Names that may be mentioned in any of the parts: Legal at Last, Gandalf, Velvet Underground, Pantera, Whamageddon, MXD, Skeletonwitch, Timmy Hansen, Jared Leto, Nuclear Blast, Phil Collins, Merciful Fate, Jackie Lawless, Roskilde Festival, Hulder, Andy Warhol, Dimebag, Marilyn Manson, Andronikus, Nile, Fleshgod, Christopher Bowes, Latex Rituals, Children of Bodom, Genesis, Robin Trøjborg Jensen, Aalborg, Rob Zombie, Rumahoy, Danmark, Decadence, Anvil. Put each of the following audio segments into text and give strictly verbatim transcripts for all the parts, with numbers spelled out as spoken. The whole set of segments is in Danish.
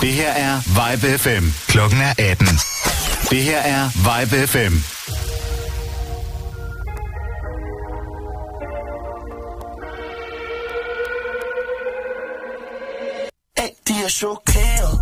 Det her er VibeFM. Klokken er atten. Det her er VibeFM. Hey, de er chokeret.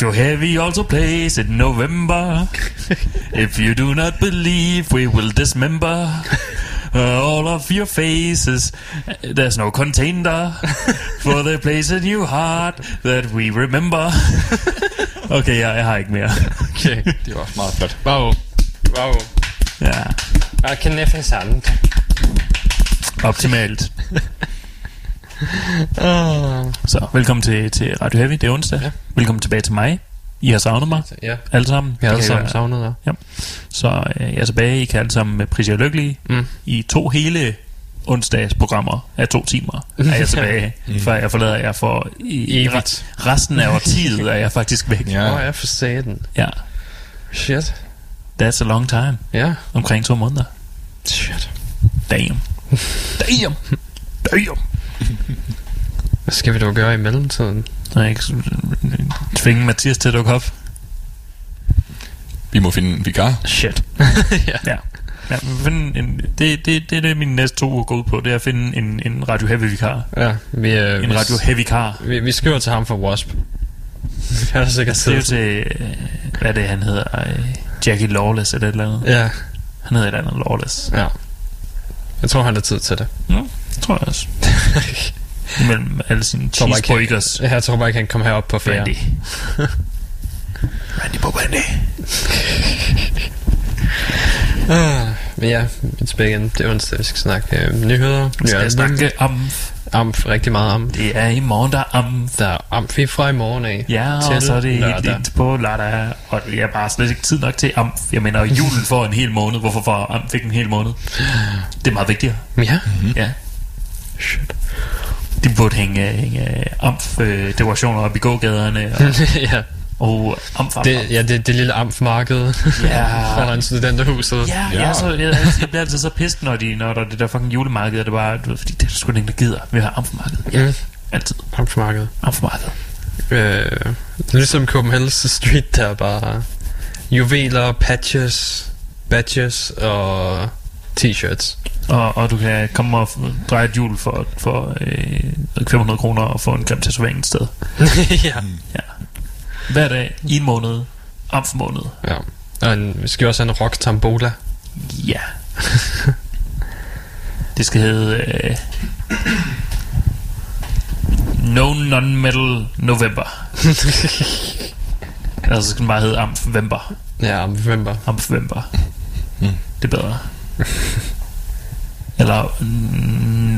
Radio Heavy also plays in November. If you do not believe, we will dismember all of your faces. There's no container for the place in your heart that we remember. Okay, ja, jeg har ikke mere. Okay, det var meget flot. Bravo. Bravo. Ja. Jeg kan næsten sammen. Optimalt. Uh. Så velkommen til, til Radio Heavy. Det er onsdag, ja. Velkommen tilbage til mig. I har savnet mig, ja. Alle sammen. Jeg har alle sammen savnet dig, ja. Så øh, jeg er tilbage. I kan alle sammen prise jer lykkelige. mm. I to hele onsdagsprogrammer af to timer er jeg tilbage. mm. Før jeg forlader jer for i, i re- resten af årtiet. Er jeg faktisk væk. Åh, ja. oh, jeg forsagde den. Ja. Shit. That's a long time. Ja, yeah. Omkring to måneder. Shit. Damn. Damn. Damn. Hvad skal vi dog gøre i mellemtiden? Nej, ikke tvinge Mathias til at dukke op. Vi må finde en vikar. Shit. Ja. Ja. Ja, finde en, det, det, det er det mine næste to uger går ud på. Det er at finde en, en Radio Heavy vikar. Ja, vi, øh, en vi, Radio Heavy vikar. Vi, vi skriver til ham for Wasp. Han er sikkert skriver til, hvad er det han hedder, Jackie Lawless eller et eller andet. Ja. Han hedder et eller andet Lawless. Ja. Jeg tror han har tid til det. Ja, det tror jeg også. Mellem alle sine cheeseburgers. Jeg tror bare ikke han kom herop på ferie. Randy. Randy på Randy. ah, Men ja, mit spæk igen. Det er onsdag, vi skal snakke øh, nyheder. Vi skal snakke amf. Amf, rigtig meget amf. Det er i morgen, der er amf. Der er amf fra i morgen af. Ja, til og så er det helt lidt på lørdag. Og det er bare slet ikke tid nok til amf. Jeg mener, julen får en hel måned. Hvorfor får amf ikke en hel måned? Det er meget vigtigere. Ja, mm-hmm. Ja. Shit. De burde hænge, hænge amf-dekorationer op i gågaderne. Og, ja. Og amf, amf, det, ja, det, det lille amf-marked. Ja. Foran studenterhuset. Ja, ja. Ja, så, jeg, jeg bliver altid så pissed, når, de, når der er det der fucking julemarked. Det bare, du ved, fordi det er sgu ingen, der gider. Vi har amf-marked. Ja, mm. Altid. Amf-marked. Amf-marked. Øh, ligesom Copenhagen Street, der er bare juveler, patches, badges og t-shirts. Og, og du kan komme og dreje et hjul for, for øh, fem hundrede kroner og få en grim tatovering et sted. Ja. Ja. Hver dag, i en måned, amf måned. Ja. Og en, vi skal også have en rock tambola. Ja. Det skal hedde øh, No Non-Metal November. Eller så skal den bare hedde amfvember. Ja, amfvember. Amfvember. Mm. Det er bedre. Eller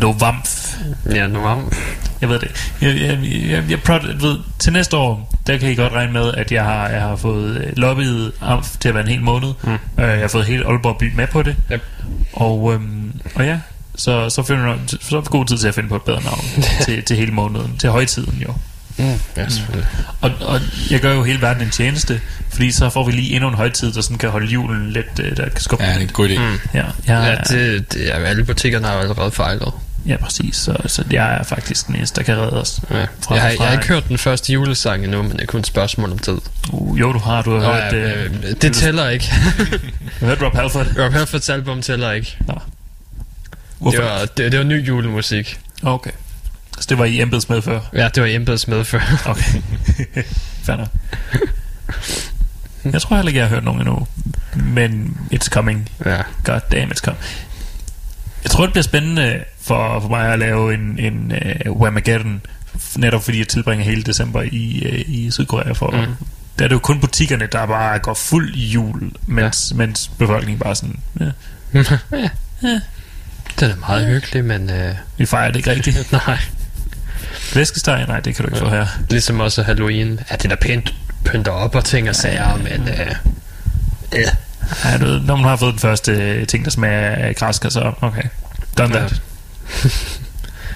novamf. Ja, novamf. Jeg ved det. Jeg, jeg, jeg, jeg prøver, ved, til næste år, der kan I godt regne med, at jeg har, jeg har fået lobbyet amf til at være en hel måned. Mm. Jeg har fået hele Aalborg by med på det. Yep. Og, øhm, og ja, så, så finder du så er god tid til at finde på et bedre navn til, til hele måneden, til højtiden jo. Mm, yes, mm. Og, og jeg gør jo hele verden en tjeneste, fordi så får vi lige endnu en højtid, der sådan kan holde julen lidt, der kan skubbe. Ja, det er en god idé. Mm. Ja, jeg, ja, det, det er, alle butikkerne har allerede fejlet. Ja, præcis. Så, så jeg er faktisk den eneste, der kan redde os. Ja. Fra, jeg, har, fra, jeg har ikke hørt den første julesang endnu, men det er kun et spørgsmål om tid. Uh, jo, du har. Du har Nå, hørt, ja, øh, det du... tæller ikke. Du har hørt Rob Halford. Rob Halfords album tæller ikke. Det var, det, det var ny julemusik. Okay. Så det var i embeds medfør? Ja, det var i embeds medfør. Okay. Fanden. Jeg tror heller ikke, jeg har hørt nogen endnu. Men it's coming. Ja. God damn, it's coming. Jeg tror, det bliver spændende for, for mig at lave en, en uh, Whamageddon, netop fordi jeg tilbringer hele december i, uh, i Sydkorea. For, mm. Der er det jo kun butikkerne, der bare går fuld i jul, mens, ja. mens befolkningen bare sådan... Ja. ja. ja. Det er da meget hyggeligt, men... Uh... Vi fejrer det ikke rigtigt. Nej. Flæskesteg? Nej, det kan du ikke ja. få her. Ligesom også Halloween. Ja, det er da pænt pynter op og ting og sager, ja, ja. men... Uh... Yeah. Ja, du ved, når man har fået den første ting, der smager af græsker, så okay. Done that. Ja.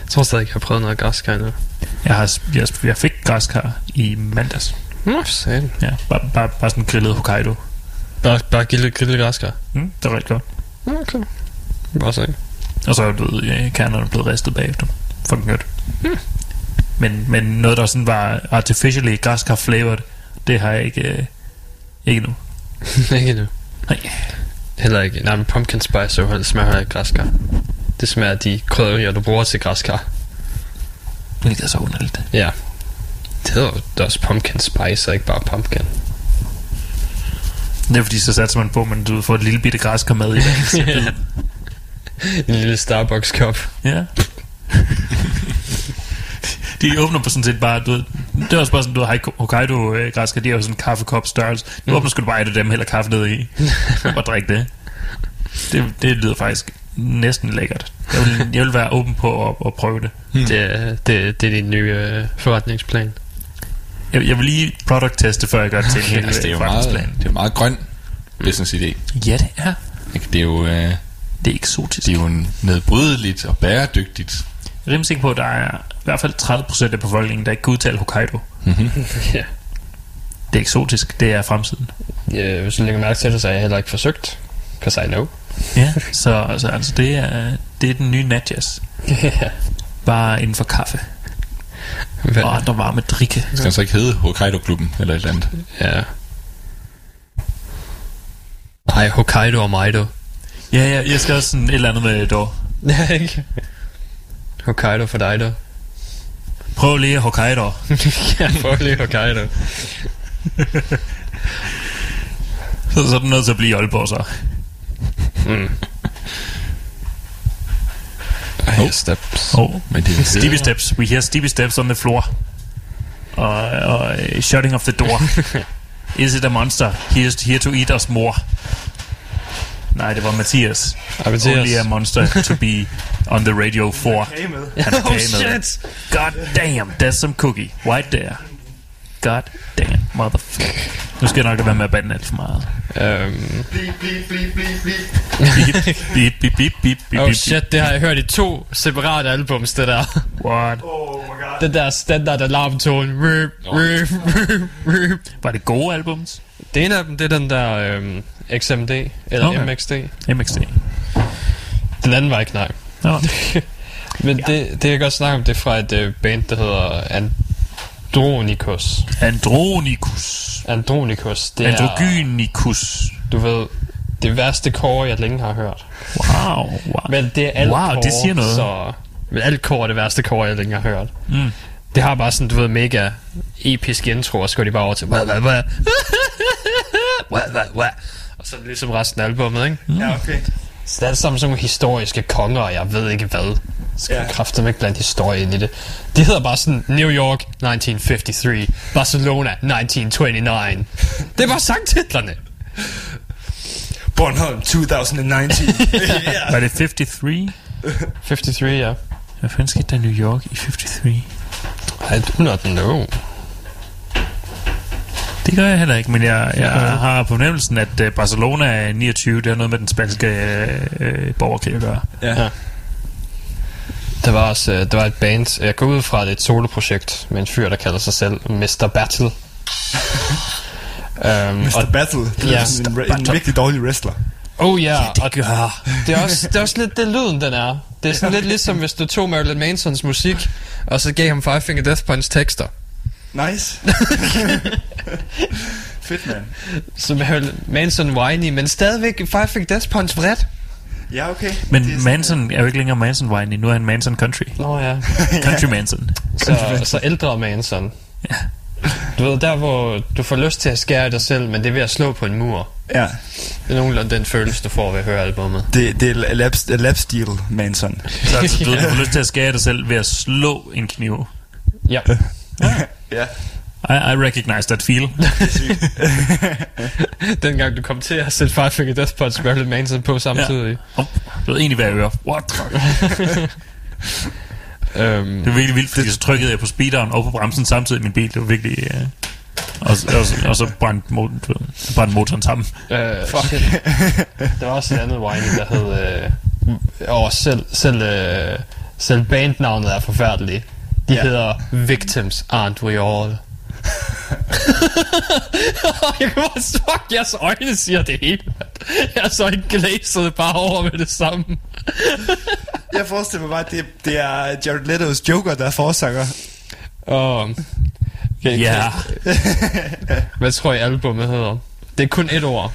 Jeg tror stadig, jeg har prøvet noget græsker endnu. Jeg, har, jeg, jeg fik græsker i mandags. Nå, satan. Ja, bare, bare, bare sådan grillet Hokkaido. Bare, bare grillet, grillet græsker? Mm, det var rigtig godt. Okay. Bare sådan. Og så er blevet, ja, kernerne blevet ristet bagefter. Fucking godt. Hmm. Men, men noget, der sådan var artificially græskar flavored, det har jeg ikke... Øh, ikke nu. Ikke nu. Nej. Heller ikke. Nej, men pumpkin spice jo, det smager af græskar. Det smager af de krydderier, du bruger til græskar. Hvilket er så underligt. Ja. Det hedder jo også pumpkin spice, og ikke bare pumpkin. Det er fordi, så satser man på, at man får et lille bitte græskar med i dag. Ja. En lille Starbucks-kop. Ja. De åbner på sådan set bare, du ved, det er også bare sådan, du har Hokkaido-græsker, de har jo sådan en kaffekop størrelse. Du mm. åbner sgu bare et af dem, hælder kaffe ned i, og drik det. det. Det lyder faktisk næsten lækkert. Jeg vil, jeg vil være åben på at, at prøve det. Mm. det. Det det er din nye øh, forretningsplan. Jeg, jeg vil lige product-teste, før jeg gør det til en hel altså, det forretningsplan. Meget, det er meget grøn business-idé. Ja, det er. Det er jo... Øh, det er eksotisk. Det er jo nedbrydeligt og bæredygtigt. Jeg er rimelig sikker på, at der er i hvert fald tredive procent af befolkningen, der ikke kan udtale Hokkaido. Mm-hmm. Ja. Det er eksotisk. Det er fremtiden. Ja, hvis du lægger mærke til det, så har jeg heller ikke forsøgt. Because I know. Ja, så altså, altså, det, er, det er den nye natjazz. Ja. Bare inden for kaffe. Hvad? Og andre varme drikke. Skal den så ikke hedde Hokkaido-klubben eller et eller andet? Ja. Nej, Hokkaido og Maido. Ja, ja, jeg skal også sådan et eller andet med dår. Ja, ikke? Hokkaido for dig, der. Prøv lige Hokkaido. Ja, prøv lige Hokkaido. så, så er den nødt til at blive Aalborg, så. Mm. I hear steps. Oh. Steepy steps. We hear steepy steps on the floor. Og uh, uh, shutting of the door. Is it a monster? He is here to eat us more. Nej, det var Mathias. Ah, Mathias. Only a monster to be on the radio for. Han oh shit! God damn, that's some cookie right there. God damn, motherfucker. Nu skal jeg nok være med at bande alt for meget. Um. Beep, beep, beep, beep, beep. Beep, beep, beep, beep, beep. Oh shit, det har jeg hørt i to separate albums, det der. What? Oh my god. Det der standard alarmtone. Rup, rup, rup, rup. Var det gode albums? Det ene af dem, det er den der... Øhm X M D eller okay. M X D M X D. Den anden var ikke nej no. Men ja. det, det kan jeg godt snakke om. Det er fra et uh, band, der hedder Andronikus Andronikus Andronikus det Androgynikus er, du ved, det værste core, jeg længe har hørt. Wow, wow. Men det er alt wow, core, det siger noget. Så men alt core er det værste core, jeg længe har hørt. mm. Det har bare sådan, du ved, mega episk intro, og så går de bare over til hvad, hvad, hvad hvad, hvad, hvad så ligesom resten af albumet, ikke? Mm. Ja, okay. Så det er sammen sådan nogle historiske konger, og jeg ved ikke hvad. Skal yeah. kræfterne ikke blande historie ind i det? Det hedder bare sådan New York nitten femoghalvtreds, Barcelona nitten niogtyve. Det var sangtitlerne. Bornholm to tusind nitten. yeah. Var det femoghalvtreds? femoghalvtreds, ja. Hvad fanden skete der New York i femoghalvtreds? I do not know. Det gør jeg heller ikke, men jeg, jeg har fornemmelsen, at Barcelona niogtyve, det har noget med den spanske øh, borgerkrig at gøre. Ja. Der var også øh, der var et band, jeg går ud fra, det er et soloprojekt med en fyr, der kalder sig selv mister Battle. um, mister Battle, det er ja, en, en, en virkelig dårlig wrestler. Oh yeah. Ja, det gør. Det er også, det er også lidt det lyden, den er. Det er sådan lidt ligesom, hvis du tog Marilyn Mansons musik, og så gav ham Five Finger Death Punch tekster. Nice. Fedt, man. Så Marilyn Manson whiny, men stadigvæk Five Finger Death Punch vredt. Ja, okay. Men er Manson er jo ikke længere Manson whiny, nu er han Manson Country. Nå ja. Country Manson. Så, så ældre Manson. Ja. Du ved, der hvor du får lyst til at skære dig selv, men det er ved at slå på en mur. Ja. Det er nogenlunde den følelse, du får ved at høre albumet. Det, det er laps, lapstil, Manson. Så altså, du ja. får lyst til at skære dig selv ved at slå en kniv. Ja. Ja. Ja. I, I recognize that feel. Dengang du kom til at sætte Five Finger Death Punch og Marilyn Manson på samtidig. Ja. Oh, det var egentlig, hvad jeg hører. What? Um, det var virkelig vildt, fordi det, så trykkede jeg på speederen og på bremsen samtidig i min bil. Det var virkelig... Uh, og, og, og så brændte motoren, brændte motoren sammen. uh, Fuck. Der var også en anden whiny, der hed uh, oh, selv, selv, uh, selv bandnavnet er forfærdeligt. De yeah. hedder Victims Aren't We All. Jeg kan bare fuck, jeres øjne siger det hele. Jeg er så ikke glæset bare over med det samme. Jeg forestiller mig bare, at det, det er Jared Leto's Joker, der er forsanger. Åh oh. Ja yeah. Hvad tror I albumet hedder? Det er kun et ord.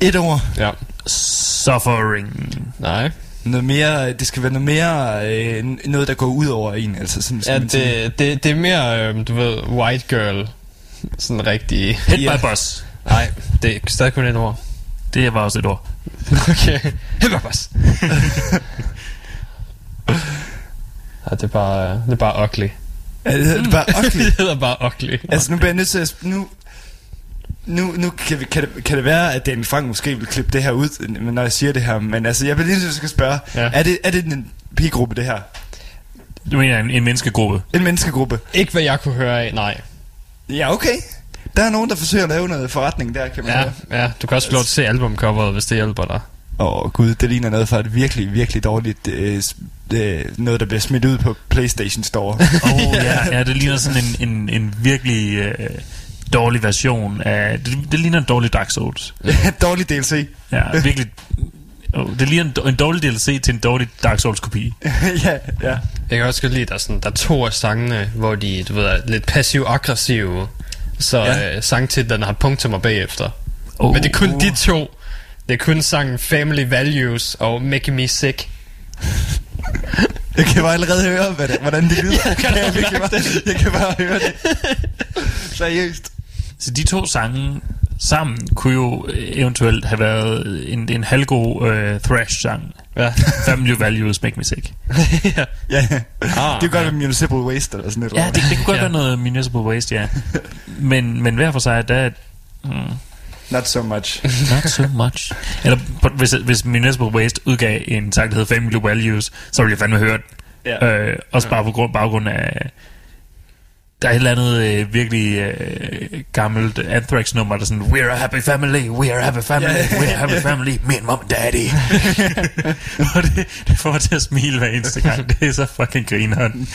Et ord? Ja. Suffering. Nej. Noget mere, det skal være noget mere øh, noget, der går ud over en, altså sådan, ja, det, det, det er mere, øh, du ved, white girl. Sådan rigtig hit yeah. by bus. Nej, det er stadig kun et ord. Det var også et ord. Okay. Hit by bus. Ja, det er bare, det er bare ugly. Ja, det hedder bare ugly. Det hedder bare ugly. Altså nu bliver jeg nødt til at nu nu nu kan, vi, kan, det, kan det være at Daniel Frank måske vil klippe det her ud, når jeg siger det her, men altså jeg vil lige skal spørge, ja. er det er det en pigegruppe det her? Du mener en, en menneskegruppe? En menneskegruppe. Ikke hvad jeg kunne høre af, nej. Ja, okay. Der er nogen der forsøger at lave noget forretning der, kan man ja, høre. Ja, du kan også få lov til at se albumcoveret, hvis det hjælper dig. Åh oh, gud, det ligner noget fra et virkelig, virkelig dårligt øh, øh, noget, der bliver smidt ud på PlayStation Store. Åh oh, ja, ja, det ligner sådan en, en, en virkelig øh, dårlig version af, det, det ligner en dårlig Dark Souls. Dårlig D L C. Ja, virkelig. Oh, det ligner en, en dårlig D L C til en dårlig Dark Souls kopi. Ja, ja. Jeg kan også godt lide, at der er, sådan, der er to af sangene, hvor de, du ved, er lidt passiv-aggressive. Så ja. øh, sangtitlerne har punktummer bagefter. oh. Men det er kun oh. de to. Det er kun sangen Family Values og Making Me Sick. Jeg kan bare allerede høre, hvad det, hvordan det lyder. Jeg kan, jeg, jeg, kan bare, jeg kan bare høre det. Seriøst. Så de to sange sammen kunne jo eventuelt have været en, en halvgod øh, thrash-sang. Ja. Family Values, Make Me Sick. Ja. Ja. Ah, det kunne godt være Municipal Waste eller sådan noget. Ja, det, det kunne godt ja. være noget Municipal Waste, ja. Men, men hver for sig, der er... Hmm. Not so much. Not so much. Eller hvis, hvis Municipal Waste udgav en sang, der hed Family Values, så ville jeg fandme høre den. Yeah. Øh, også bare på grund, baggrund af... Der er et eller andet øh, virkelig øh, gammelt Anthrax-nummer, der sådan... We're a happy family, we're a happy family, yeah. we're a happy yeah. family, me and mom and daddy. Og det, det får mig til at smile hver eneste gang. Det er så fucking grineren.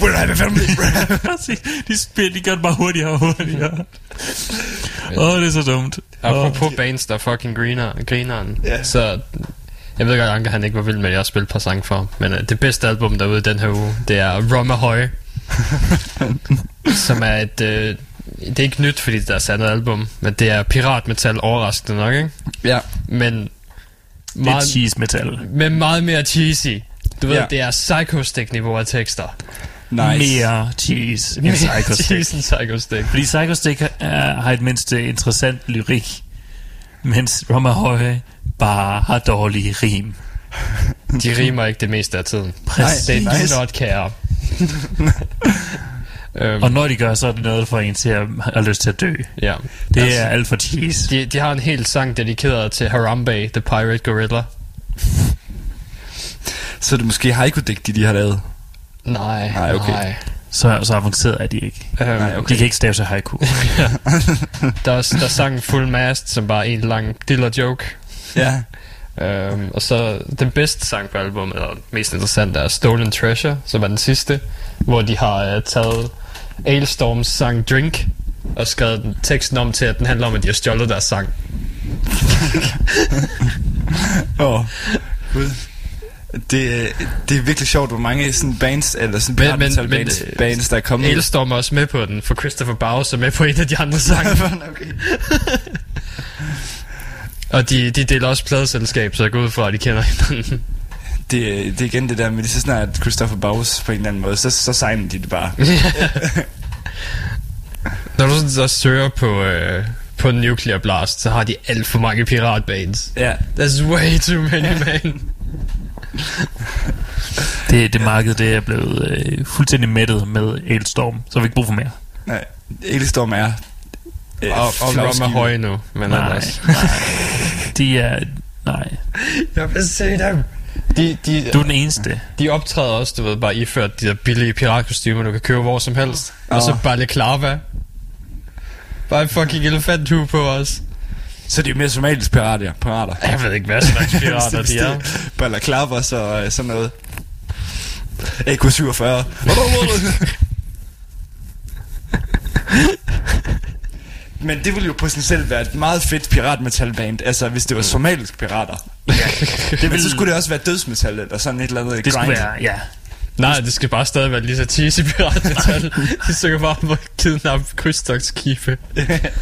We're a happy family, we're a happy family. De spiller, de gør det bare hurtigere og hurtigere. Åh, oh, det er så dumt. Apropos oh. bands, der fucking griner, grineren. Yeah. Så... Jeg ved godt, Anker han ikke var vild med, at jeg har spillet et par sange for. Men uh, det bedste album derude den her uge, det er Rumahoy. Som er et øh, det er ikke nyt, fordi det er et andet album, men det er piratmetal, overraskende nok, ikke? Ja. Men meget, lidt cheese metal, men meget mere cheesy. Du ved, ja. Det er Psychostick niveau af tekster. Nice. Mere cheese end Psychostick. Mere cheese end Psychostick. Fordi Psychostick er, har et mindst interessant lyrik, mens Rumahoy bare har dårlige rim. De rimer ikke det meste af tiden. Præcis. They do not care. um, og når de gør, så er det noget for en til at have lyst til at dø. Ja. Det altså, er alt for cheese. De, de har en hel sang dedikeret til Harambe, The Pirate Gorilla. Så det måske haiku-digte, de har lavet? Nej. Nej, okay. Nej. Så, så avanceret er de ikke. um, Nej, okay. De kan ikke stave sig haiku. Ja. Der er, der er sangen Full Mast, som bare er en lang diller joke. Ja. Um, og så den bedste sang på albumet, eller mest interessant, er Stolen Treasure, som er den sidste, hvor de har uh, taget Alestorms sang Drink og skrevet den teksten om til, at den handler om, at de har stjålet deres sang. Åh, oh, gud. Det, det er virkelig sjovt, hvor mange sådan bands, eller sådan men, men, men, bands, bands, der er kommet. Alestorm er også med på den, for Christopher Bowes er med på en af de andre sange. Okay. Og de, de deler også pladeselskab, så jeg går ud fra, at de kender hinanden. Det, det er igen det der med, så snart Christopher Bowes på en eller anden måde, så, så signer de det bare. Når du så søger på, øh, på Nuclear Blast, så har de alt for mange piratbands. Ja. Yeah. There's way too many, man. det, det marked, det er blevet øh, fuldstændig mættet med Alestorm, så har vi ikke brug for mere. Nej, Alestorm er... Øh, og og Rumahoy nu, men nej, ellers. Nej, de er... Nej. Jeg vil se dem. De, de, du er den eneste. De optræder også, du ved, bare iført de der billige piratkostymer, du kan købe hvor som helst. Oh. Og så balaclava. Bare en fucking elefanthue på os. Så det er jo mere somalisk pirater, pirater. Jeg ved ikke, hvad slags pirater de er. Balaclava og øh, sådan noget. A K syvogfyrre. Men det ville jo på sig selv være et meget fedt piratmetalband, altså hvis det var somalisk pirater. Ja. Det ville... Men så skulle det også være dødsmetal eller sådan et eller andet. Det grind. Skulle være, ja. Nej, det skal bare stadig være lige så cheesy piratmetal. De søger bare om at kidnappe krydstogtskibe.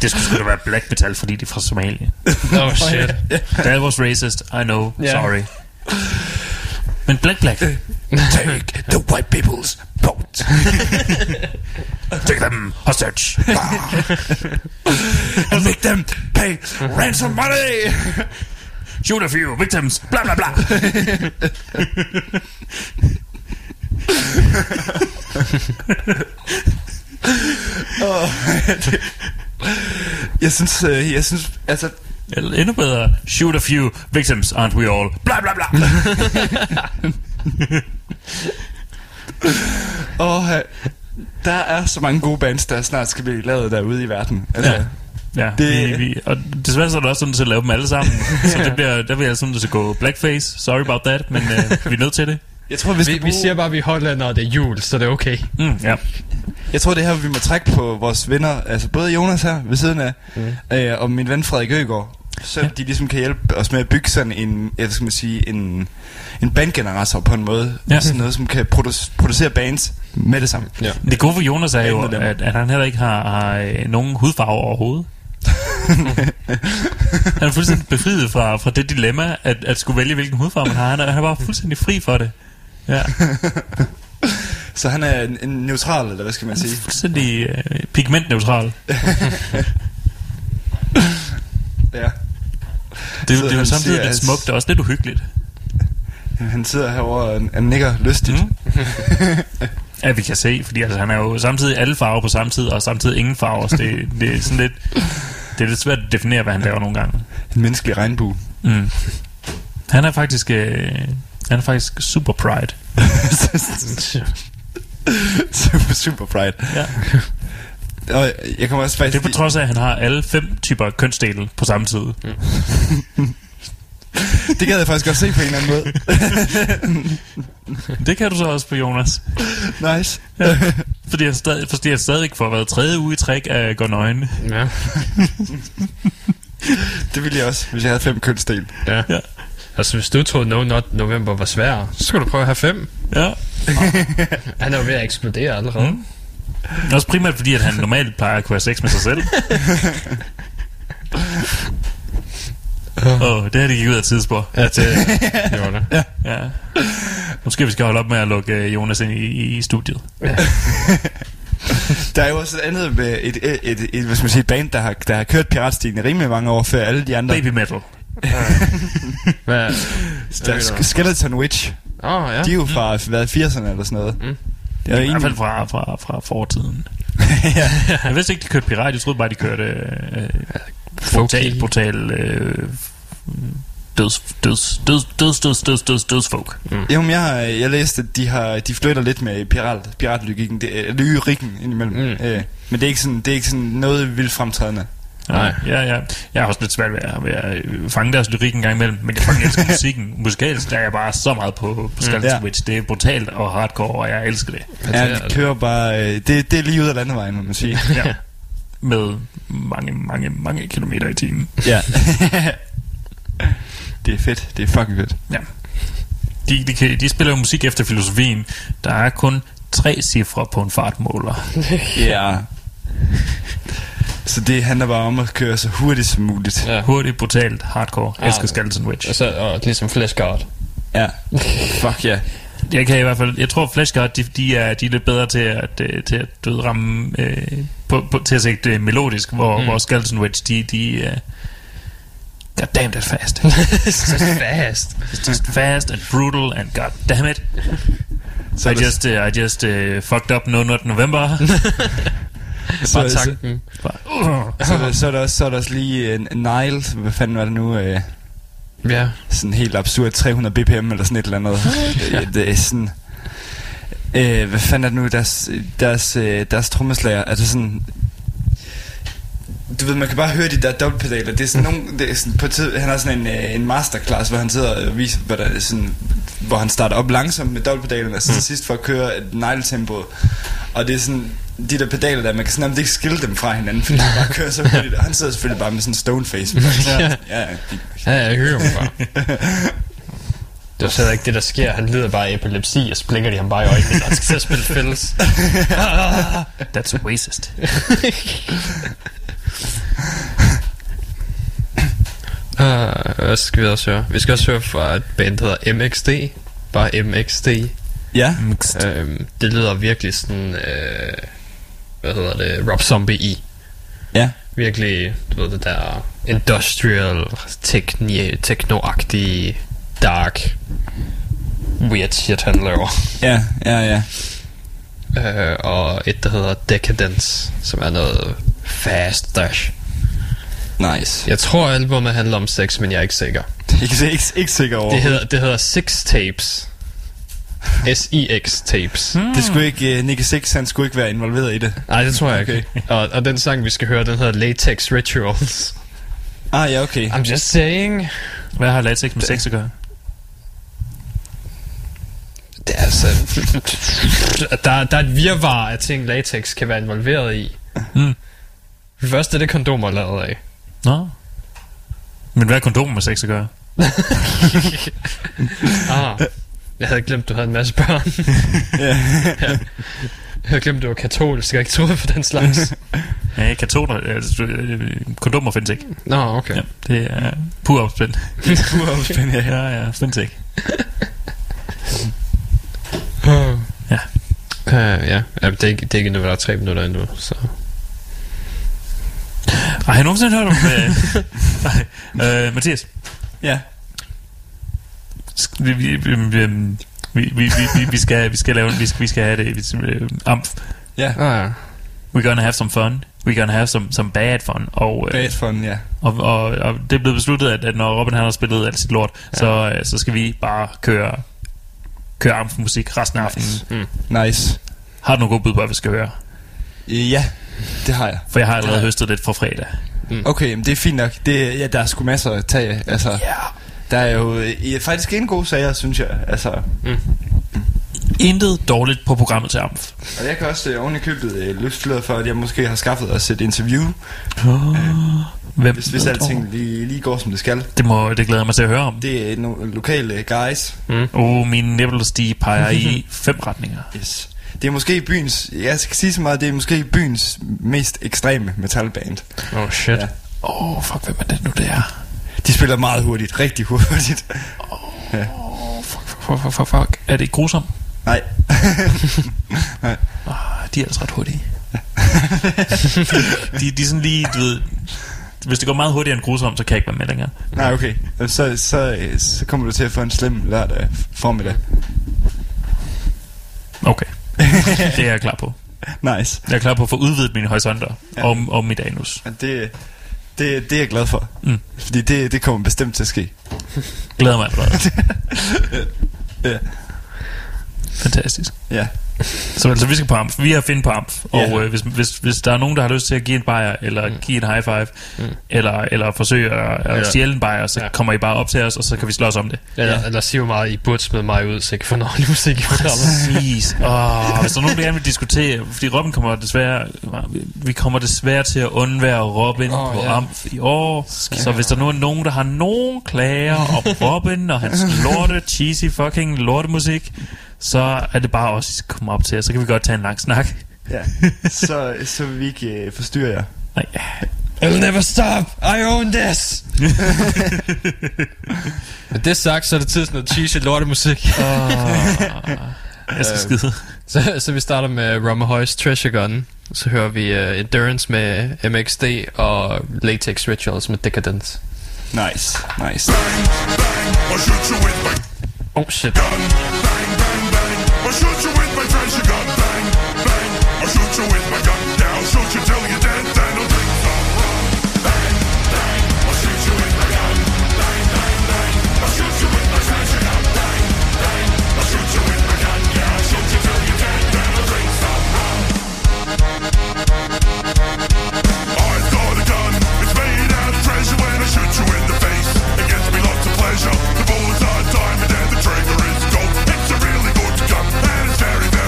Det skulle sgu da være black metal, fordi de er fra Somalia. Oh shit. That was racist, I know, yeah. Sorry. Men black black. Take the white people's boat. Take them hostage. And make them pay ransom money. Shoot a few victims. Blah blah blah. oh, det, jeg synes, jeg synes, altså. Eller endnu bedre, shoot a few victims, aren't we all? Blah blah blah. Åh, oh, der er så mange gode bands, der snart skal blive lavet derude i verden. Altså, ja. Ja, det... vi, vi, og desværre så er det også sådan til at lave dem alle sammen. Så det bliver, der vil jeg sådan til at gå blackface. Sorry about that, men øh, vi er nødt til det. Jeg tror, vi, vi, bruge... vi siger bare, at vi er hollandere, og det er jul, så det er okay. Mm, ja. Jeg tror, det her, vi må trække på vores venner, altså både Jonas her ved siden af, mm. øh, og min ven Frederik Øgaard, så ja. De ligesom kan hjælpe os med at bygge sådan en, jeg skal sige, en, en bandgenerator på en måde. Ja. Sådan noget, som kan produ- producere bands med det samme. Ja. Det gode for Jonas er jo, at, at han heller ikke har, har nogen hudfarve overhovedet. Han er fuldstændig befriet fra, fra det dilemma at, at skulle vælge hvilken hudfarve man har. Han er, han er bare fuldstændig fri for det. Ja. Så han er en, en neutral, eller hvad skal man sige? Fuldstændig øh, pigmentneutral. Ja. Det, det er jo samtidig lidt smukt og også lidt uhyggeligt. Han sidder herovre og, og nikker lystigt. Mm. Ja, vi kan se, fordi altså, han er jo samtidig alle farver på samme tid, og samtidig ingen farver. Det, det er sådan lidt... Det er lidt svært at definere, hvad han laver nogle gange. En menneskelig regnbue. Mm. Han er faktisk... Øh, han er faktisk super pride. super, super pride. Ja. Og jeg kommer også faktisk... Det er på trods af, at han har alle fem typer kønsdele på samme tid. Mm. Det gad jeg faktisk godt se på en eller anden måde. Det kan du så også på Jonas. Nice. Ja, fordi jeg stadig, fordi jeg stadig for at være tredje uge i træk af går nøgen. Ja. Det ville jeg også, hvis jeg havde fem kønsdel. Ja. Ja. Altså hvis du troede No Not November var svær, så skulle du prøve at have fem. Ja. Og han er jo ved at eksplodere allerede. Mm. Også primært fordi at han normalt plejer at kunne have sex med sig selv. Åh, oh, det her det gik ud af tidsspor. Ja, det, det var det. Ja. Ja. Måske vi skal holde op med at lukke Jonas ind i, i studiet. Ja. Der er jo også et andet med et, et, et, et, hvad skal man sige, et band, der har, der har kørt piratstilen i rimelig mange år før alle de andre. Baby metal. Hvad? Sk- Skeletonwitch. Åh, oh, ja. De er jo fra mm. været firserne eller sådan noget. Mm. Det er i hvert fald fra, fra, fra fortiden. Ja. Jeg vidste ikke, de kørte pirat. Jeg troede bare, de kørte... Øh, Brutal, brutal øh, døds, døds, døds, døds, døds, døds, døds, døds folk. Mm. Jamen, jeg, har, jeg læste, at de, har, de flytter lidt med pirat, piratlyrikken indimellem. Mm. Øh, men det er, ikke sådan, det er ikke sådan noget vildt fremtrædende. Nej, ja, ja. Jeg har også lidt svært ved at, ved at fange deres lyrik en gang imellem, men jeg fucking elsker musikken. Musikalsk, der er jeg bare så meget på, på Skeletonwitch. Mm, ja. Det er brutalt og hardcore, og jeg elsker det. Ja, det kører bare... Det, det er lige ud af landevejen, må man sige. Ja. Med mange, mange, mange kilometer i timen. Ja. Det er fedt. Det er fucking fedt. Ja. De, de, kan, de spiller jo musik efter filosofien. Der er kun tre cifre på en fartmåler. Ja. Så det handler bare om at køre så hurtigt som muligt. Ja. Hurtigt, brutalt, hardcore. Jeg elsker Skeletonwitch. Og så og ligesom Fleshgod. Ja. Fuck ja. Yeah. Jeg kan i hvert fald. Jeg tror Fleshgod, de, de er de er lidt bedre til at til at døde ramme øh, på, på til at sige det melodisk, hvor mm. hvor Skeletonwitch de de uh, god damn that fast. It's just fast. It's just fast and brutal and god damn it. So I just uh, I just uh, fucked up no not November. Så er, så, så, er der, så, er der også, så er der også lige en uh, Nile. Hvad fanden var det nu? Ja uh, yeah. Sådan helt absurd tre hundrede B P M eller sådan et eller andet. Ja. Det er sådan uh, hvad fanden er det nu? Deres, deres, uh, deres trommeslager. Altså sådan, du ved, man kan bare høre de der dobbeltpedaler. Det er sådan nogle, det er sådan, på tid, han har sådan en, uh, en masterclass, hvor han sidder og viser hvad der, sådan, hvor han starter op langsomt med dobbeltpedalerne og så mm. sidst for at køre et Nile-tempo. Og det er sådan de der pedaler der, man kan sådan ikke skille dem fra hinanden, fordi de bare kører så hurtigt. Og han sidder selvfølgelig bare med sådan en stone face. Ja, ja, jeg hører ham bare. Det er slet ikke det der sker. Han lider bare af epilepsi, og så blinker de ham bare i øjnene, og han skal til at spille fælles. ah, That's racist. ah, Hvad skal vi også høre? Vi skal også høre fra et band, der hedder M X D. Bare M X D. Ja. øhm, Det lyder virkelig sådan øh, hvad hedder det, Rob Zombie i. Ja. Virkelig, du ved det der industrial, tekni- techno-agtig, dark, weird shit han laver. Ja, ja, ja. øh, Og et der hedder Decadence, som er noget fast dash. Nice. Jeg tror albumet handler om sex, men jeg er ikke sikker. Ikke, ikke, ikke sikker over det hedder, det hedder Six Tapes. S I X tapes. Hmm. Det skulle ikke uh, Nicky Six, han skulle ikke være involveret i det. Nej, det tror jeg okay. ikke. Og, og den sang vi skal høre, den hedder Latex Rituals. Ah ja, okay. I'm just saying. Hvad har latex med det... sex at gøre? Det er altså der, der er et virvar af ting latex kan være involveret i. Mm. Det første er det kondomer lavet af. Nå. Men hvad er kondomer med sex at gøre? ah. Jeg havde glemt, du havde en masse børn. ja. Jeg havde glemt, du var katolsk. Jeg ikke troede på den slags. Ja, katoler, altså, kondomer findes ikke. Nå, okay. Ja, det er pur opspænd. Pur opspænd, ja. Ja, ja, findes ikke. ja. Uh, ja, ja det, er ikke, det er ikke endnu, der er tre minutter endnu, så... Ej, har jeg nogensinde hørt om... øh, øh, Mathias? Ja. Vi, vi, vi, vi, vi, vi, skal, vi skal lave vi skal, vi skal have det vi, amf. Ja. Yeah. We're gonna have some fun. We're gonna have some, some bad fun. Og, bad fun, ja. Yeah. Og, og, og det er blevet besluttet, at, at når Robin han har spillet alt sit lort, yeah. så, så skal vi bare køre køre amf-musik resten af aftenen. Nice. Mm. Nice. Har du nogle gode bud på, hvad vi skal høre? Ja, det har jeg. For jeg har allerede høstet lidt fra fredag. Mm. Okay, men det er fint nok. Det, ja, der er sgu masser at tage. Altså. Yeah. Der er jo I er faktisk en god sager, synes jeg. Altså mm. intet dårligt på programmet til A M F. Og jeg kan også oven i købet løftleder for, at jeg måske har skaffet os et interview. Oh, øh, hvem hvis hvis alting lige, lige går som det skal. Det, må, det glæder jeg mig til at høre om. Det er nogle lokale guys. Mm. Oh, mine nipples de peger i fem retninger. Yes. Det er måske byens, jeg skal sige så meget, det er måske byens mest ekstreme metalband. Oh shit. Ja. Oh fuck, hvem er det nu det er? De spiller meget hurtigt, rigtig hurtigt. Åh, oh, ja. fuck, fuck, fuck, fuck, fuck. Er det ikke grusomt? Nej. Nej. Oh, de er altså ret hurtige. de, de er sådan lige, du ved... Hvis det går meget hurtigere end grusomt, så kan jeg ikke være med længere. Nej, okay. Så, så, så kommer du til at få en slem lørdag formiddag. Okay. Det er jeg klar på. Nice. Jeg er klar på at få udvidet mine horisonter ja. om, om mit anus. Det... Det, det er jeg glad for. Mm. Fordi det, det kommer bestemt til at ske. Glæder mig allerede. Ja. Fantastisk. Ja. Så altså, vi skal på amf. Vi har Finn på amf. Og yeah. øh, hvis, hvis, hvis der er nogen, der har lyst til at give en bajer, eller mm. give en high five, mm. eller, eller forsøge at, at ja. stjæle en bajer, så ja. kommer I bare op til os, og så kan vi slå os om det. Ja, ja. Eller sige, hvor meget I burde smide mig ud, så jeg kan få noget musik i programmet. Præcis. Oh, hvis der er nogen, der gerne vil diskutere, fordi Robin kommer desværre, vi kommer desværre til at undvære Robin oh, på yeah. amf i år. Skære. Så hvis der nu er nogen, der har nogen klager om Robin og hans lorte, cheesy fucking lortemusik, så er det bare også, I skal komme op til, og så kan vi godt tage en lang snak. Ja, så, så vi ikke uh, forstyrrer jer. Nej. I'll never stop, I own this. Med det sagt, så er det tid til noget cheesy lortemusik. oh, Jeg skal skide. så, så vi starter med Rumahoy's Treasure Gun. Så hører vi uh, Endurance med M X D og Latex Rituals med Decadence. Nice, nice. Oh shit. I'll shoot you with my treasure gun, bang, bang. I'll shoot you with my gun, yeah, I'll shoot you till you're dead, then I'll take the wrong, bang, bang. I'll shoot you with my gun, bang, bang, bang. I'll shoot you with my treasure gun, bang, bang. I'll shoot you with my gun, yeah, I'll shoot you till you're dead, then I'll take the wrong. I've got a gun, it's made out of treasure. When I shoot you in the face, it gives me lots of pleasure. The bullets are diamond and the trigger is gold. It's a really good gun, and it's very, very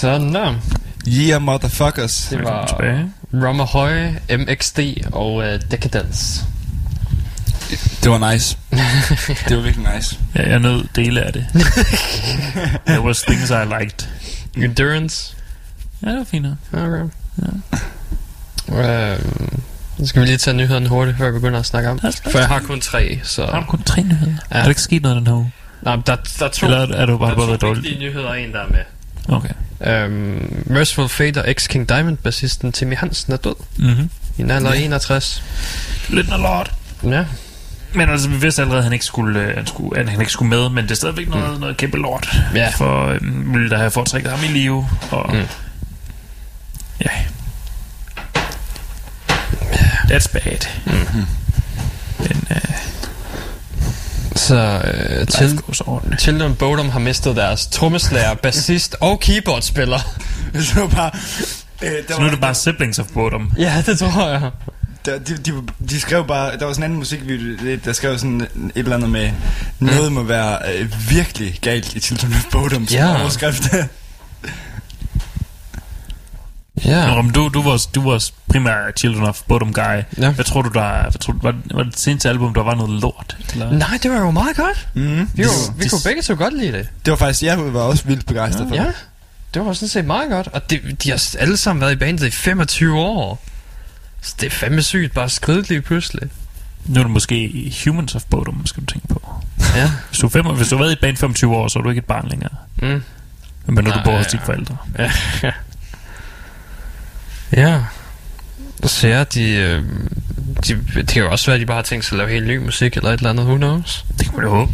Sådan der. Yeah, motherfuckers. Det var Rumahoy, M X D og uh, Decadence. Det var nice. Det var virkelig nice. Ja, jeg nød dele af det. There was things I liked. Endurance. Ja, det var fint. Alright. Ja. Um, så skal vi lige tage nyhederne hurtigt, før vi begynder at snakke om det. For jeg har kun tre, så... Jeg har kun tre nyheder? Ja. Er der ikke sket noget den her uge? Nej, der, der er to. Eller er du bare der er to vigtige nyheder og en, der er med. Okay. Um, Merciful Fate og ex-King Diamond-bassisten Timmy Hansen er død. Mm-hmm. I en alder af enogtres. Lidt en lort. Ja. Men altså, vi vidste allerede, at han ikke skulle, øh, han skulle, at han ikke skulle med, men det er stadigvæk noget, mm. noget kæmpe lort. Ja. For øh, ville der have foretrækket ham i live. Og... Mm. Ja. That's bad. Mm-hmm. Men, øh, så øh, til, Children of Bodom har mistet deres trommeslager, bassist og keyboardspiller. Så, bare, øh, der så nu var, er det bare Siblings of Bodom. Ja, det tror jeg. Der, de, de, de skrev bare, der var sådan en anden musikvideo, der skrev sådan et eller andet med, noget må være øh, virkelig galt i Children of Bodom, som ja. Overskrift. Yeah. Nå, du, du var du var primært Children of Bodom guy. Yeah. Hvad tror du der? Hvad tror du, var, var det seneste album der var noget lort? Eller? Nej, det var jo meget godt. Mm. Vi, det, var, vi det, kunne begge så godt lide det. Det var faktisk jeg var også vildt begejstret ja. For. Ja, det var sådan set meget godt. Og det, de har alle sammen været i bandet i femogtyve år. Så det er fandme sygt bare skridt lige pludselig. Nu er det måske Humans of Bodom, skal du tænke på. Ja. Hvis du fem, hvis du har været i bandet femogtyve år, så er du ikke et barn længere. Mm. Men nu er du bor hos dine forældre. Ja. Ja. Ja. Så ja, de, de, det kan jo også være, at de bare har tænkt sig at lave helt ny musik eller et eller andet, who knows? Det kan man jo håbe.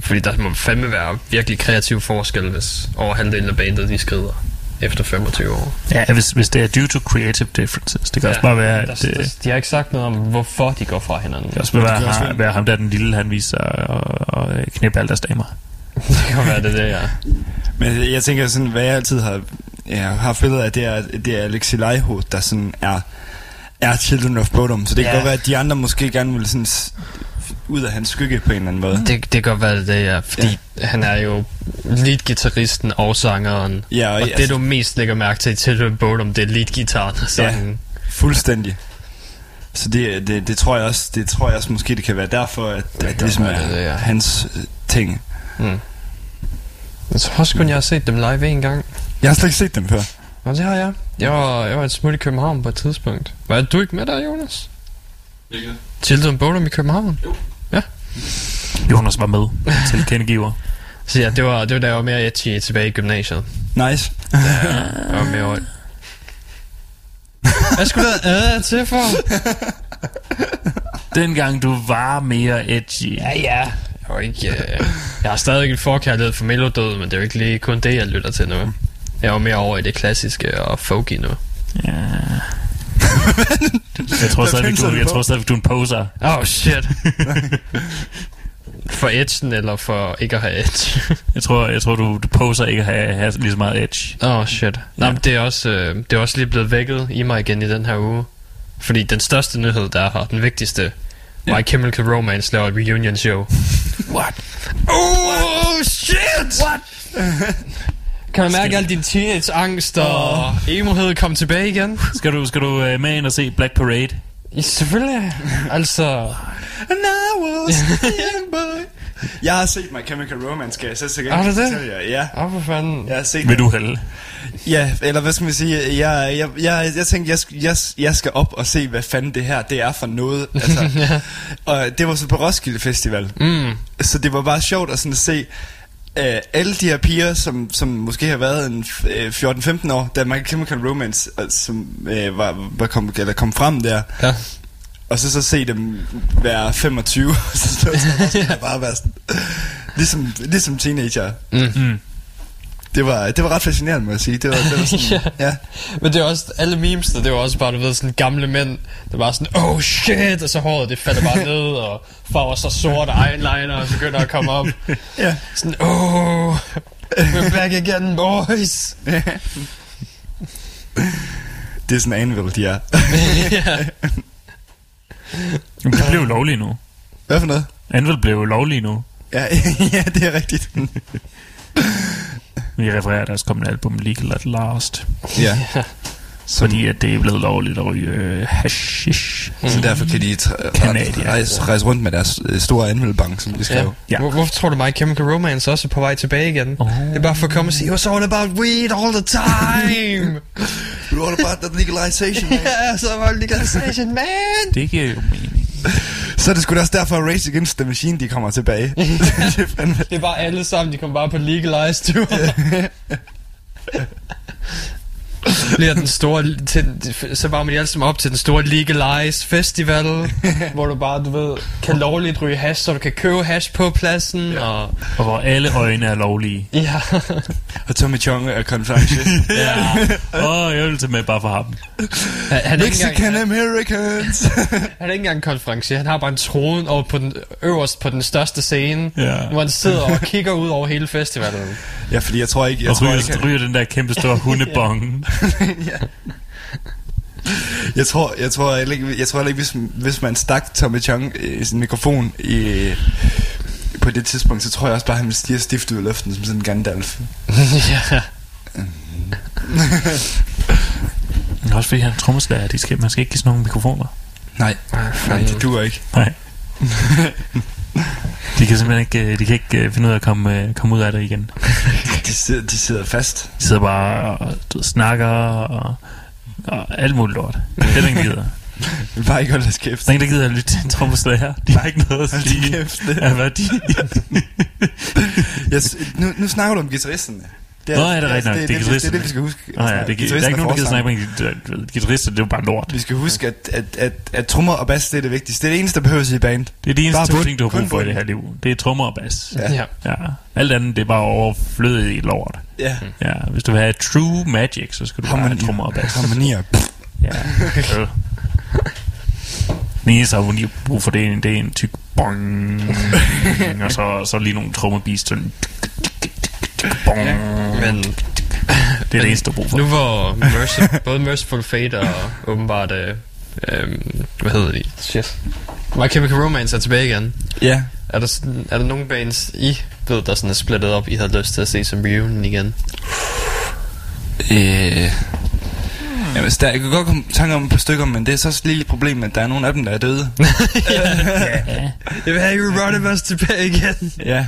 Fordi der må fandme være virkelig kreativ forskel, hvis over halvdelen af bandet de skrider efter femogtyve år. Ja, hvis, hvis det er due to creative differences. Det kan ja, også bare være, at... Der, der, de har ikke sagt noget om, hvorfor de går fra hinanden. Det kan også bare være, også har, være ham der, den lille, han viser og, og knæppe alle deres damer. Det kan være det, det ja. Men jeg tænker sådan, hvad jeg altid har... Ja, har billeder af, det er, det er Alexi Laiho, der sådan er, er Children of Bodom. Så det kan ja. Godt være, at de andre måske gerne vil sådan s- ud af hans skygge på en eller anden måde. Det, det kan godt være det, ja. Fordi ja. Han er jo lead-gitarristen og sangeren. Ja, og, og det, altså, du mest lægger mærke til i Children of Bodom, det er lead-gitaren og sangen. Ja, fuldstændig. Så det, det, det tror jeg også, det tror jeg også måske, det kan være derfor, at det, at det ligesom er det, ja. Hans ting. Mm. Jeg tror også kun, jeg har set dem live en gang. Jeg har slet ikke set dem før. Nå, det har jeg. Jeg var, jeg var et smut i København på et tidspunkt. Var du ikke med der, Jonas? Ikke. Children of Bodom i København? Jo. Ja. Jonas var med til kendegiver. Så ja, det var, det var da jeg var mere edgy tilbage i gymnasiet. Nice. Ja, jeg var mere old. Hvad skulle du have ædet til for? Dengang du var mere edgy. Ja, ja. Jeg var ikke... Uh... Jeg har stadig en forkærlighed for melodød, men det er jo ikke lige kun det, jeg lytter til nu. Jeg var mere over i det klassiske og folky nu. Ja. Jeg tror stadigvæk, du, jeg tror stadigvæk, du er en poser. Oh shit. For edgen eller for ikke at have edge? jeg tror, jeg tror du, du poser ikke at have, have lige så meget edge. Oh shit. Ja. Nej, det er også, øh, det er også lige blevet vækket i mig igen i den her uge. Fordi den største nyhed, der er her, den vigtigste... Yeah. My Chemical Romance laver et reunion show. What? Oh, what? Shit! What? Kan man mærke, at al din teenage-angst og oh. emohed kom tilbage igen? Skal du, skal du uh, med ind og se Black Parade? Ja, selvfølgelig. Altså... And I was a young boy. Jeg har set My Chemical Romance, skal jeg så sikkert ikke fortælle jer. Ja. Åh, oh, for fanden. Jeg har set Vil den. Du hælde? Ja, eller hvad skal man sige? Jeg, jeg, jeg, jeg tænkte, jeg, jeg, jeg skal op og se, hvad fanden det her det er for noget. Altså, ja. Og det var så på Roskilde Festival. Mm. Så det var bare sjovt at, sådan, at se uh, alle de her piger, som, som måske har været en fjorten femten år, da My Chemical Romance som, uh, var, var kom, eller kom frem der. Ja. Og så så se dem være femogtyve, så stod jeg bare være sådan, ligesom, ligesom teenager. Mm-hmm. Det, var, det var ret fascinerende, må jeg sige. Det var, det var sådan, ja. Ja. Men det er også, alle memes, det var også bare, du ved, sådan gamle mænd, der var sådan, oh shit, og så håret, det falder bare ned, og farver så sort eyeliner, og så begynder at komme op. Ja. Sådan, oh, we're back again, boys. Det er sådan Anvil, de er. Ja. Jamen, det blev jo lovligt nu. Hvad for noget? Anvil blev jo lovligt nu. Ja, ja, det er rigtigt. Vi refererer deres kommende album Legal at Last. Ja. Fordi at det er blevet lovligt at ryge øh, hashish. Mm. Så derfor kan de t- rejse, rejse rundt med deres store anmeldebank, som de skrev. Ja. Ja. Hvor, hvorfor tror du, My Chemical Romance også er på vej tilbage igen? Oh. Det er bare for at komme og sige, it was all about weed all the time. It was all about that legalization, man. Yeah, so about legalization, man. Det giver jo mening. Så er det sgu da også derfor, at Rage Against the Machine, de kommer tilbage. Det, er det er bare alle sammen, de kommer bare på legalized tur. Bliver den store til, så var man altid op til den store Legalize Festival, hvor du bare, du ved, kan lovligt ryge hash, så du kan købe hash på pladsen, ja. og, og hvor alle øjne er lovlige. Ja. Og Tommy Chong er konference. Ja. Åh, oh, jeg vil tage med bare for ham. Mexican Americans. Han er ikke engang en konference. Han har bare en trone over på den øverst på den største scene, ja. Hvor han sidder og kigger ud over hele festivalen. Ja, fordi jeg tror ikke, jeg og tror ryger, ikke, han... ryger den der kæmpe store hundebong. Ja. Jeg tror, jeg tror ikke, jeg tror ikke, hvis, hvis man stak Tommy Chong i sin mikrofon i, på det tidspunkt, så tror jeg også bare, han ville stige stift ud af luften som sådan en Gandalf. Ja. Men også fordi han er trommeslager, de skal, man skal ikke give sådan nogle mikrofoner. Nej, nej, det duer ikke. Nej. De kan simpelthen ikke, de kan ikke finde ud af at komme, komme ud af det igen. De sidder, de sidder fast. De sidder bare og du, snakker og, og alt muligt lort. Det er der ingen gider. Bare ikke holde deres kæft. Der er ingen, der gider at lytte til en trommeslager. De har ikke noget at sige. Ja, hvad de? Yes, nu, nu snakker du om guitaristerne. Det er, Nå, er det rigtigt nok. Det, det, det, det, det er det, vi skal huske. Nå, ja, det, der er ikke nogen, der gider snakke med guitarister. Det er jo bare lort. Vi skal huske, at, at, at, at trommer og bass, det er det vigtigste. Det er det eneste, der behøves i band. Det er det eneste to ting, du har brug for i det her liv. Det er trommer og bass. Ja. Ja. Ja. Alt andet, det er bare overflødigt i lort. Ja. Ja. Hvis du vil have true magic, så skal du Harmonier. Bare have trommer og bass. Harmonier. Ja. Den eneste harmoni, brug for det, det er en tyk bong. Og så, så lige nogle trommebeats, sådan... Bong. Ja, men det er det eneste, du bruger for. Nu hvor merciful, både Merciful Fate og åbenbart øh, øh, hvad hedder de? Shit. My Chemical Romance er tilbage igen. Ja, yeah. Er der sådan, er der nogen bands I ved, der sådan er splittet op, I havde lyst til at se som reunion igen? Øh Jamen, der, jeg kan godt komme tanke om et par stykker, men det er så et lille problem, at der er nogle af dem, der er døde. Jeg vil have Euronymous tilbage igen. Ja.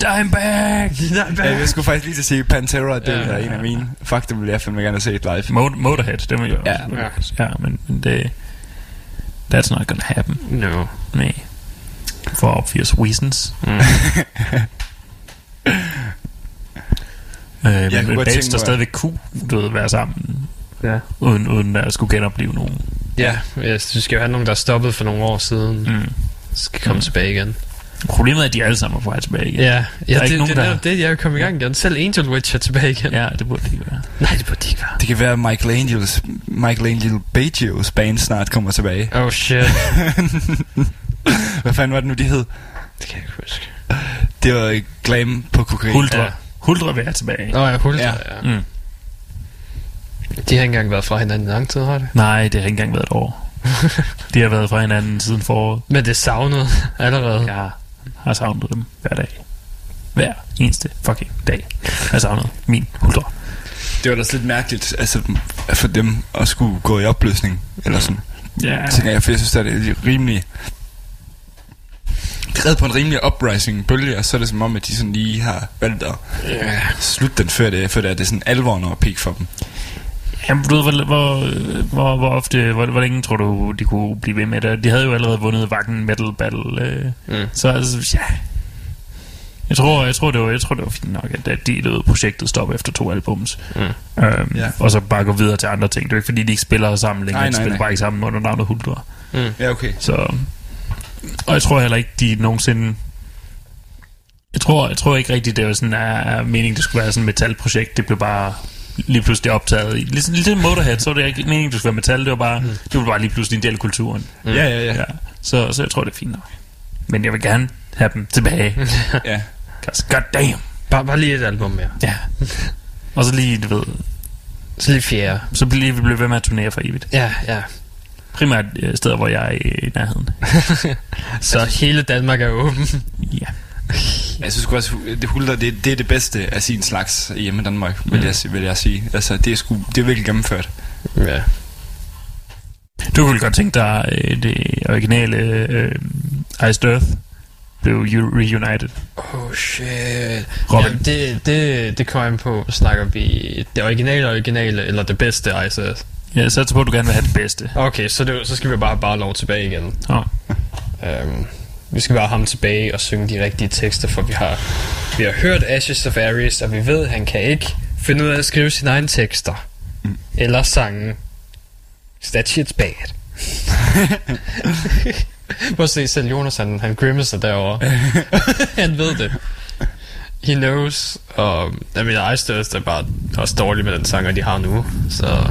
Dimebag! Ja, jeg skulle faktisk lige til at sige Pantera, det er en af mine. Fuck, det ville jeg fandme gerne se et live. Mot- Motorhead, det må jeg også. Ja, ja. Ja, men det... That's not gonna happen. No. Nej. For obvious reasons. Mm. Øh, jeg men kunne bands, der stadigvæk kunne du ved, være sammen, ja. uden, uden at skulle genopleve nogen. Ja, jeg synes, skal jo have nogen, der er stoppet for nogle år siden, mm. skal komme mm. tilbage igen. Problemet er, at de alle sammen er på vej tilbage igen. Ja, ja, det, det, nogen, det er der... det, jeg vil komme i gang igen. Selv Angelwitch er tilbage igen. Ja, det burde det ikke være. Nej, det burde det ikke være. Det kan være, at Michelangelo Baggios band snart kommer tilbage. Oh shit. Hvad fanden var det nu, de hed? Det kan jeg ikke huske. Det var glam på kokain. Hulder. Ja. Hulder vil jeg tilbage. Nå ja, Hulder, ja. Ja. Mm. De har ikke engang været fra hinanden i lang tid, har det? Nej, det har ikke engang været et år. De har været fra hinanden siden foråret. Men det savnede allerede. Jeg har savnet dem hver dag. Hver eneste fucking dag. Jeg har savnet min Hulder. Det var da lidt mærkeligt, altså, for dem at skulle gå i opløsning. Eller sådan. Ja. Så jeg, for jeg synes, at det er rimelig... Red på en rimelig uprising bølge, og så er det som om, at de sådan lige har valgt at yeah. slutte den, før det, før det er det sådan alvor når peak for dem. Jamen, du ved, hvor, hvor, hvor, hvor ofte, hvor, hvor længe tror du, de kunne blive ved med det? De havde jo allerede vundet Wacken Metal Battle, øh, mm. så altså, ja. Jeg tror, jeg tror, det var, jeg tror, det var fint nok, at, at de lød projektet stopper efter to albums, mm. øhm, yeah. og så bare gå videre til andre ting. Det er ikke, fordi de ikke spiller sammen længere, nej, de nej, spiller nej. bare ikke sammen under navnet Huldur. Mm. Ja, okay. Så... Og jeg tror heller ikke, de nogensinde... Jeg tror, jeg tror ikke rigtigt, det var sådan, at meningen, det skulle være sådan et metalprojekt. Det blev bare lige pludselig optaget i. Lidt, lidt Motorhead, så var det ikke meningen, det skulle være metal. Det var bare, mm. det blev bare lige pludselig en del af kulturen. Mm. Ja, ja, ja. ja. Så, så jeg tror, det er fint nok. Men jeg vil gerne have dem tilbage. Ja. God damn. Bare, bare lige et album mere. Ja. Og så lige, du ved... Så lige fjerde. Så lige, vi blev ved med at turnere for evigt. Ja, ja. Primært øh, steder, hvor jeg er i nærheden. Så hele Danmark er åben. Ja. Jeg synes også, det Hulder, det, det er det bedste af sin slags hjemme i Danmark, vil, mm. jeg, vil jeg sige. Altså, det er, sku, det er virkelig gennemført. Ja. Du kunne godt tænke dig, det originale øh, Iced Earth blev reunited. Oh shit. Jamen, det, det, det kommer jeg på. Snakker vi det originale originale, eller det bedste Iced Earth? Ja, så tror du gerne vil have det bedste. Okay, så, det, så skal vi bare bare lov tilbage igen. Oh. Um, vi skal bare have ham tilbage og synge de rigtige tekster, for vi har, vi har hørt Ashes of Aries, og vi ved, at han kan ikke finde ud af at skrive sine egne tekster. Mm. Eller sange. That shit's bad. Prøv at se, selv Jonas, han, han grimacer derovre. Han ved det. He knows. Og jeg mener, Iced Earth er bare også dårlig med den sanger, de har nu. Så...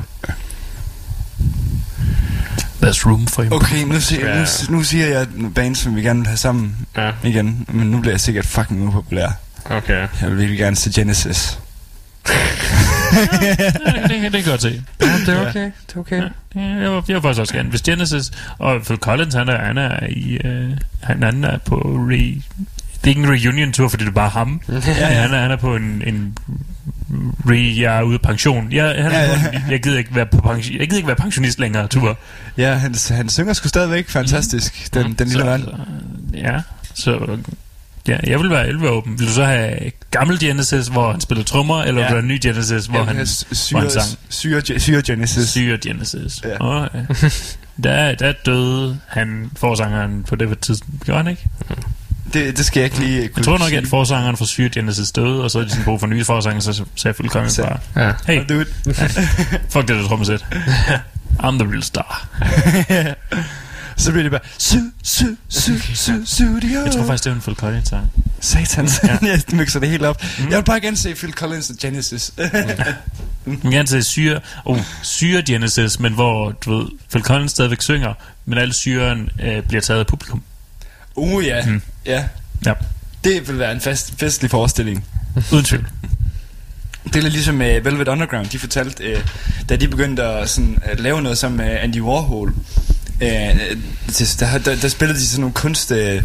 There's room for him. Okay, nu siger, yeah. nu, nu siger jeg bands, som vi gerne vil have sammen yeah. igen. Men nu bliver jeg sikkert fucking upopulær. Okay. Jeg vil virkelig gerne se Genesis. Ja, det, det kan jeg godt se. Ja, det er okay, ja. Det er okay. Ja, jeg var, jeg var faktisk også gerne. Hvis Genesis og Phil Collins, han er, han er i øh, han er på re, det er ikke en reunion tour, fordi det er bare ham. Ja, ja. Han, er, han er på en, en re, jeg er ude af pension. Jeg, han er ja, på en, jeg gider ikke være på pension, jeg gider ikke være pensionist længere tur. Ja, han, han synger sgu stadigvæk fantastisk. Mm. Den, mm. den lille mand. Ja, så. Ja, jeg vil være elleve åben. Vil du så have gammel Genesis, hvor han spiller trommer, eller ja. Vil du have ny Genesis, hvor, han, syre, hvor han sang? Syre, syre Genesis. Syre Genesis. Ja. Oh, ja. der, der døde han forsangeren på det tidspunkt. Gør han ikke? Det, det skal jeg ikke lige... Jeg tror nok, sige. At forsangeren for Syre Genesis døde, og så er de sådan brug for nye forsanger, så sagde Phil Collins bare... Ja. Hey, oh, dude. Fuck det, du trommesæt. I'm the real star. Så bliver det bare su, su, su, su, studio. Jeg tror faktisk, det er en Phil Collins sang. Satans, ja. Jeg mixer det helt op. mm. Jeg vil bare gerne se Phil Collins og Genesis. mm. Jeg vil gerne se syre oh, Syre Genesis, men hvor du ved, Phil Collins stadigvæk synger, men al syren øh, bliver taget af publikum. Uh ja, mm. ja. ja. Det vil være en fest, festlig forestilling. Uden tvivl. Det er ligesom uh, Velvet Underground. De fortalte uh, da de begyndte at, sådan, at lave noget sammen med Andy Warhol. Øh, der, der, der spillede de sådan nogle kunst, øh,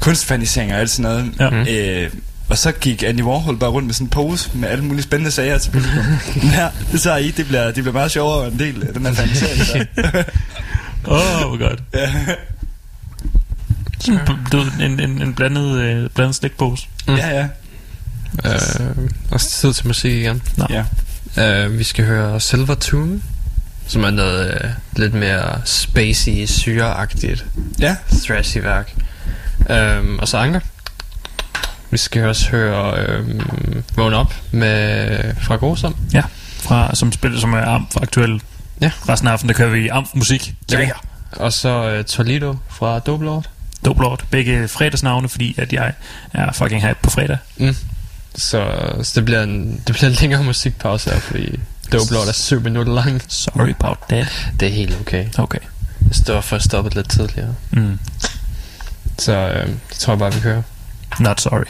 kunstfaniseringer og alt sådan noget. Mm-hmm. øh, Og så gik Andy Warhol bare rundt med sådan en pose med alle mulige spændende sager til publikum. Ja, det tager I, det bliver, det bliver meget sjovere en del af den her fanisering. Åh, hvor godt. En, en, en blandet, øh, blandet slikpose. Mm. Ja, ja. øh, Og så tid til musik igen. Ja. øh, Vi skal høre Silver Tune, som er noget øh, lidt mere spacey, syreagtigt, ja, thrashy værk. øhm, Og så Anker. Vi skal også høre øhm, Vågn op med fra Gåsom. Ja, fra, som spiller, som er amf aktuelt. Ja. Resten af aftenen, der kører vi amf-musik. Ja, ja. Og så øh, Toledo fra Doblort. Doblort, begge fredagsnavne, fordi at jeg er fucking hype på fredag. Mm. Så, så det bliver en, det bliver en længere musikpause her, fordi Doblort er syv minutter lang. Sorry about that. Det er helt okay. Okay. Jeg står for at stoppe lidt tidligere. Mm. Så øh, det tror jeg bare vi kører. Not sorry.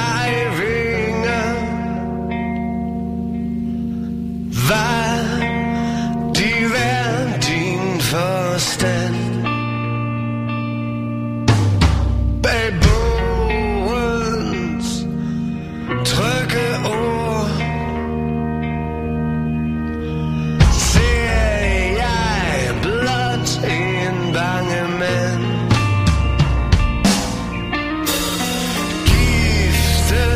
diving, var de hver din forstand. Bag bogens trygge ord ser jeg blot en bange mand. Gifte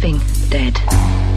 living dead.